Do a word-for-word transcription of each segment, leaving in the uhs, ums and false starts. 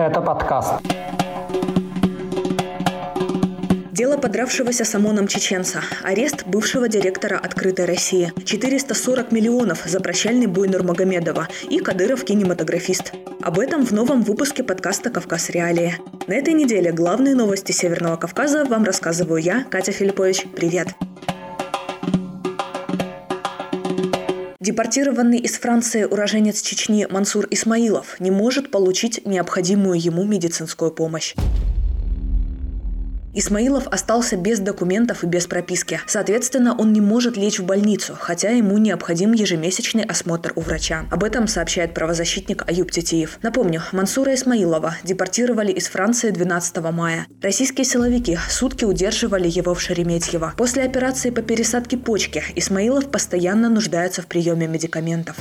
Это подкаст. Дело подравшегося с ОМОНом чеченца. Арест бывшего директора «Открытой России». четыреста сорок миллионов за прощальный бой Нурмагомедова и Кадыров кинематографист. Об этом в новом выпуске подкаста «Кавказ.Реалии». На этой неделе главные новости Северного Кавказа вам рассказываю я, Катя Филиппович. Привет! Депортированный из Франции уроженец Чечни Мансур Исмаилов не может получить необходимую ему медицинскую помощь. Исмаилов остался без документов и без прописки. Соответственно, он не может лечь в больницу, хотя ему необходим ежемесячный осмотр у врача. Об этом сообщает правозащитник Аюб Титиев. Напомню, Мансура Исмаилова депортировали из Франции двенадцатого мая. Российские силовики сутки удерживали его в Шереметьево. После операции по пересадке почки Исмаилов постоянно нуждается в приеме медикаментов.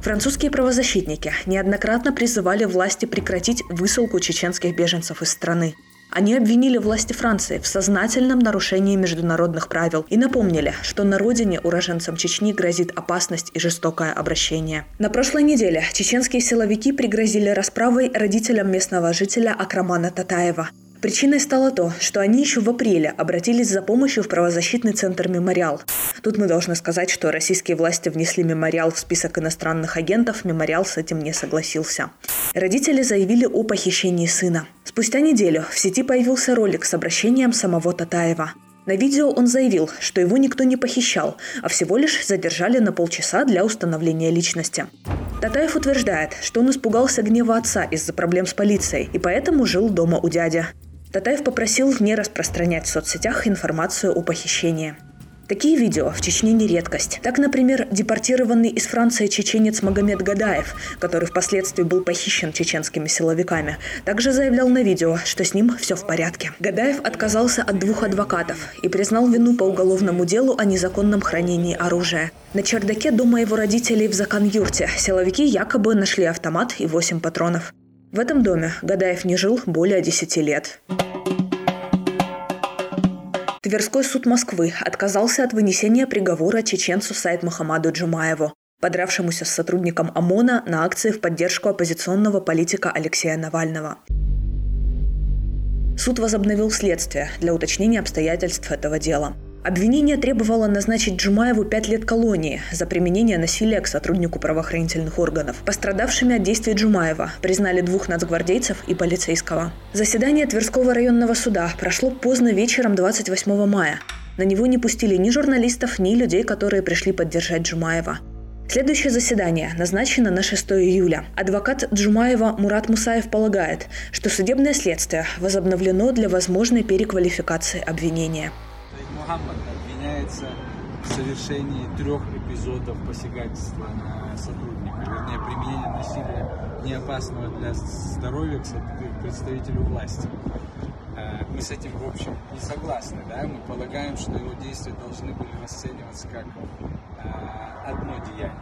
Французские правозащитники неоднократно призывали власти прекратить высылку чеченских беженцев из страны. Они обвинили власти Франции в сознательном нарушении международных правил и напомнили, что на родине уроженцам Чечни грозит опасность и жестокое обращение. На прошлой неделе чеченские силовики пригрозили расправой родителям местного жителя Акрамана Татаева. Причиной стало то, что они еще в апреле обратились за помощью в правозащитный центр «Мемориал». Тут мы должны сказать, что российские власти внесли «Мемориал» в список иностранных агентов, «Мемориал» с этим не согласился. Родители заявили о похищении сына. Спустя неделю в сети появился ролик с обращением самого Татаева. На видео он заявил, что его никто не похищал, а всего лишь задержали на полчаса для установления личности. Татаев утверждает, что он испугался гнева отца из-за проблем с полицией и поэтому жил дома у дяди. Татаев попросил не распространять в соцсетях информацию о похищении. Такие видео в Чечне не редкость. Так, например, депортированный из Франции чеченец Магомед Гадаев, который впоследствии был похищен чеченскими силовиками, также заявлял на видео, что с ним все в порядке. Гадаев отказался от двух адвокатов и признал вину по уголовному делу о незаконном хранении оружия. На чердаке дома его родителей в Закан-Юрте силовики якобы нашли автомат и восемь патронов. В этом доме Гадаев не жил более десяти лет. Тверской суд Москвы отказался от вынесения приговора чеченцу Саид Мухаммаду Джумаеву, подравшемуся с сотрудником ОМОНа на акции в поддержку оппозиционного политика Алексея Навального. Суд возобновил следствие для уточнения обстоятельств этого дела. Обвинение требовало назначить Джумаеву пять лет колонии за применение насилия к сотруднику правоохранительных органов. Пострадавшими от действий Джумаева признали двух нацгвардейцев и полицейского. Заседание Тверского районного суда прошло поздно вечером двадцать восьмого мая. На него не пустили ни журналистов, ни людей, которые пришли поддержать Джумаева. Следующее заседание назначено на шестого июля. Адвокат Джумаева Мурат Мусаев полагает, что судебное следствие возобновлено для возможной переквалификации обвинения. Мухаммад обвиняется в совершении трех эпизодов посягательства на сотрудника, вернее, применения насилия неопасного для здоровья к представителю власти. Мы с этим, в общем, не согласны, да? Мы полагаем, что его действия должны были расцениваться как одно деяние.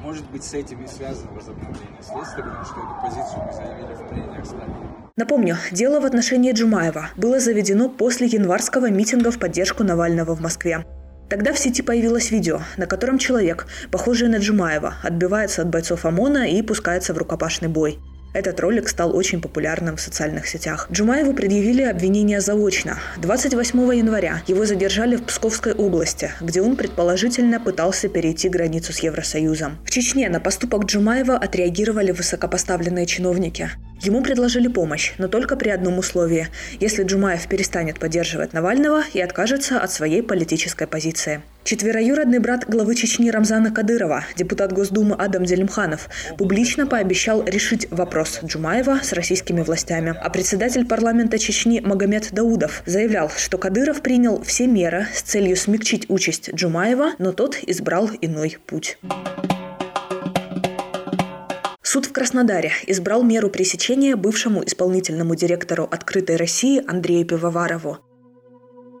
Может быть, с этим и связано возобновление следствия, потому что эту позицию мы заявили в прениях с Наби. Напомню, дело в отношении Джумаева было заведено после январского митинга в поддержку Навального в Москве. Тогда в сети появилось видео, на котором человек, похожий на Джумаева, отбивается от бойцов ОМОНа и пускается в рукопашный бой. Этот ролик стал очень популярным в социальных сетях. Джумаеву предъявили обвинение заочно. двадцать восьмого января его задержали в Псковской области, где он предположительно пытался перейти границу с Евросоюзом. В Чечне на поступок Джумаева отреагировали высокопоставленные чиновники. Ему предложили помощь, но только при одном условии – если Джумаев перестанет поддерживать Навального и откажется от своей политической позиции. Четвероюродный брат главы Чечни Рамзана Кадырова, депутат Госдумы Адам Зелимханов, публично пообещал решить вопрос Джумаева с российскими властями. А председатель парламента Чечни Магомед Даудов заявлял, что Кадыров принял все меры с целью смягчить участь Джумаева, но тот избрал иной путь. Суд в Краснодаре избрал меру пресечения бывшему исполнительному директору «Открытой России» Андрею Пивоварову.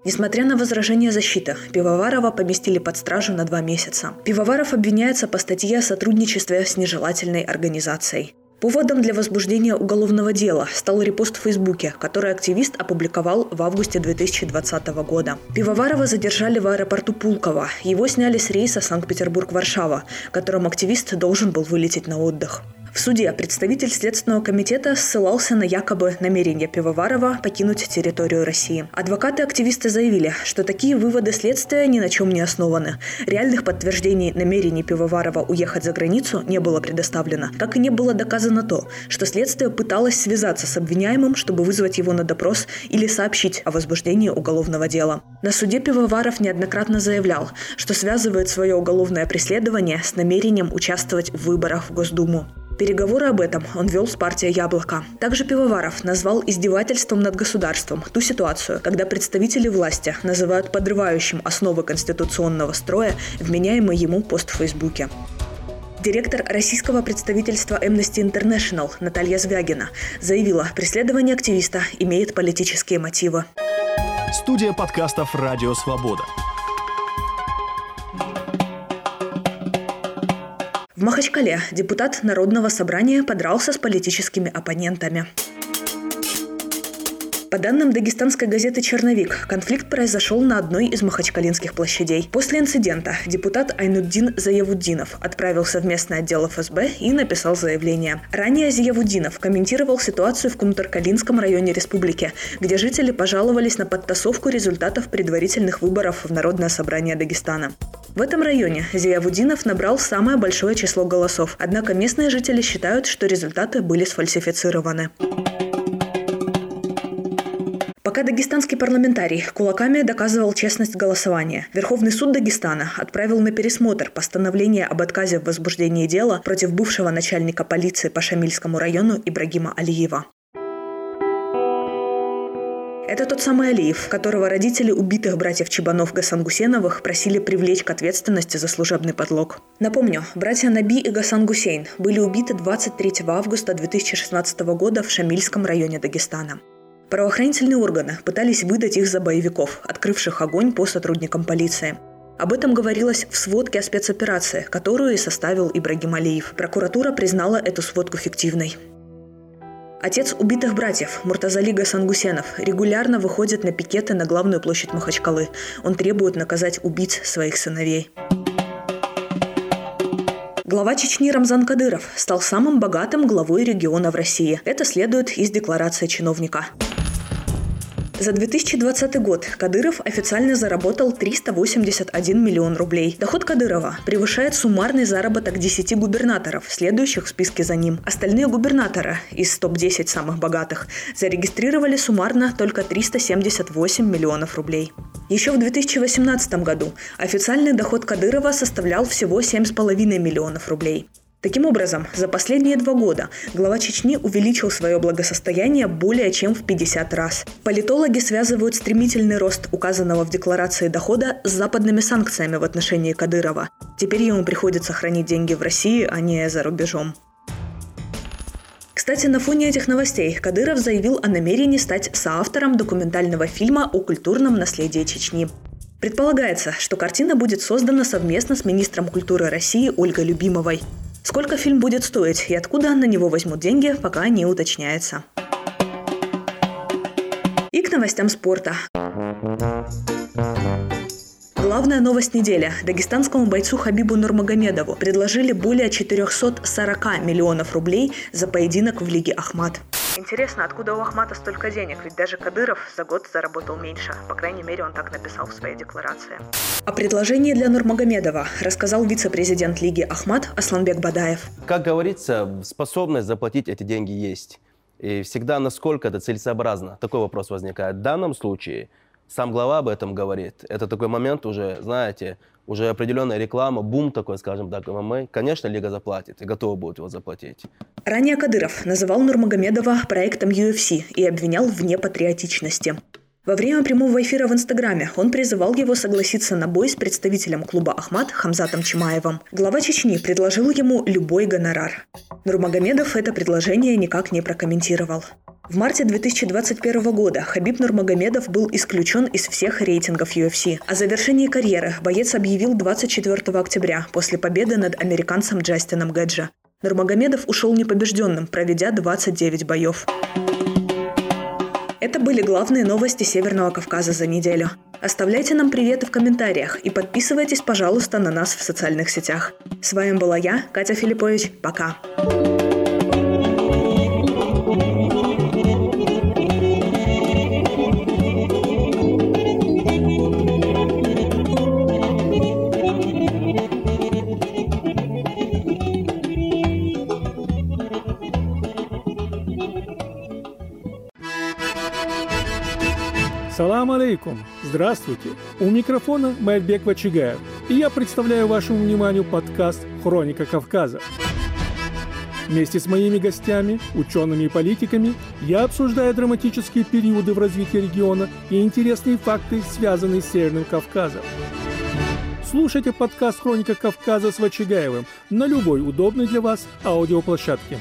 Несмотря на возражения защиты, Пивоварова поместили под стражу на два месяца. Пивоваров обвиняется по статье о сотрудничестве с нежелательной организацией. Поводом для возбуждения уголовного дела стал репост в Фейсбуке, который активист опубликовал в августе две тысячи двадцатого года. Пивоварова задержали в аэропорту Пулково. Его сняли с рейса Санкт-Петербург-Варшава, которым активист должен был вылететь на отдых. В суде представитель Следственного комитета ссылался на якобы намерение Пивоварова покинуть территорию России. Адвокаты активиста заявили, что такие выводы следствия ни на чем не основаны. Реальных подтверждений намерений Пивоварова уехать за границу не было предоставлено, как и не было доказано то, что следствие пыталось связаться с обвиняемым, чтобы вызвать его на допрос или сообщить о возбуждении уголовного дела. На суде Пивоваров неоднократно заявлял, что связывает свое уголовное преследование с намерением участвовать в выборах в Госдуму. Переговоры об этом он вел с партией «Яблоко». Также Пивоваров назвал издевательством над государством ту ситуацию, когда представители власти называют подрывающим основы конституционного строя вменяемый ему пост в Фейсбуке. Директор российского представительства Amnesty International Наталья Звягина заявила, преследование активиста имеет политические мотивы. Студия подкастов «Радио Свобода». В Махачкале депутат Народного собрания подрался с политическими оппонентами. По данным дагестанской газеты «Черновик», конфликт произошел на одной из махачкалинских площадей. После инцидента депутат Айнуддин Заявуддинов отправился в местный отдел эф эс бэ и написал заявление. Ранее Заявуддинов комментировал ситуацию в Кумтаркалинском районе республики, где жители пожаловались на подтасовку результатов предварительных выборов в Народное собрание Дагестана. В этом районе Заявуддинов набрал самое большое число голосов, однако местные жители считают, что результаты были сфальсифицированы. Пока дагестанский парламентарий кулаками доказывал честность голосования, Верховный суд Дагестана отправил на пересмотр постановление об отказе в возбуждении дела против бывшего начальника полиции по Шамильскому району Ибрагима Алиева. Это тот самый Алиев, которого родители убитых братьев Чебанов Гасангусеновых просили привлечь к ответственности за служебный подлог. Напомню, братья Наби и Гасангусейн были убиты двадцать третьего августа две тысячи шестнадцатого года в Шамильском районе Дагестана. Правоохранительные органы пытались выдать их за боевиков, открывших огонь по сотрудникам полиции. Об этом говорилось в сводке о спецоперации, которую и составил Ибрагим Алиев. Прокуратура признала эту сводку фиктивной. Отец убитых братьев, Муртазали Гасангусенов, регулярно выходит на пикеты на главную площадь Махачкалы. Он требует наказать убийц своих сыновей. Глава Чечни Рамзан Кадыров стал самым богатым главой региона в России. Это следует из декларации чиновника. За две тысячи двадцатый год Кадыров официально заработал триста восемьдесят один миллион рублей. Доход Кадырова превышает суммарный заработок десяти губернаторов, следующих в списке за ним. Остальные губернаторы из топ десяти самых богатых зарегистрировали суммарно только триста семьдесят восемь миллионов рублей. Еще в две тысячи восемнадцатом году официальный доход Кадырова составлял всего семь с половиной миллионов рублей. Таким образом, за последние два года глава Чечни увеличил свое благосостояние более чем в пятьдесят раз. Политологи связывают стремительный рост указанного в декларации дохода с западными санкциями в отношении Кадырова. Теперь ему приходится хранить деньги в России, а не за рубежом. Кстати, на фоне этих новостей Кадыров заявил о намерении стать соавтором документального фильма о культурном наследии Чечни. Предполагается, что картина будет создана совместно с министром культуры России Ольгой Любимовой. Сколько фильм будет стоить и откуда на него возьмут деньги, пока не уточняется. И к новостям спорта. Главная новость недели. Дагестанскому бойцу Хабибу Нурмагомедову предложили более четыреста сорок миллионов рублей за поединок в Лиге Ахмат. Интересно, откуда у Ахмата столько денег, ведь даже Кадыров за год заработал меньше. По крайней мере, он так написал в своей декларации. О предложении для Нурмагомедова рассказал вице-президент Лиги Ахмат Асланбек Бадаев. Как говорится, способность заплатить эти деньги есть. И всегда, насколько это целесообразно, такой вопрос возникает. В данном случае сам глава об этом говорит. Это такой момент уже, знаете, уже определенная реклама, бум такой, скажем так, эм эм а. Конечно, Лига заплатит и готова будет его заплатить. Ранее Кадыров называл Нурмагомедова проектом ю эф си и обвинял в непатриотичности. Во время прямого эфира в Инстаграме он призывал его согласиться на бой с представителем клуба «Ахмат» Хамзатом Чимаевым. Глава Чечни предложил ему любой гонорар. Нурмагомедов это предложение никак не прокомментировал. В марте две тысячи двадцать первого года Хабиб Нурмагомедов был исключен из всех рейтингов ю эф си. О завершении карьеры боец объявил двадцать четвёртого октября после победы над американцем Джастином Гэджа. Нурмагомедов ушел непобежденным, проведя двадцать девять боев. Это были главные новости Северного Кавказа за неделю. Оставляйте нам приветы в комментариях и подписывайтесь, пожалуйста, на нас в социальных сетях. С вами была я, Катя Филиппович. Пока! Ассаламу алейкум! Здравствуйте! У микрофона Майрбек Вачигаев, и я представляю вашему вниманию подкаст «Хроника Кавказа». Вместе с моими гостями, учеными и политиками, я обсуждаю драматические периоды в развитии региона и интересные факты, связанные с Северным Кавказом. Слушайте подкаст «Хроника Кавказа» с Вачигаевым на любой удобной для вас аудиоплощадке.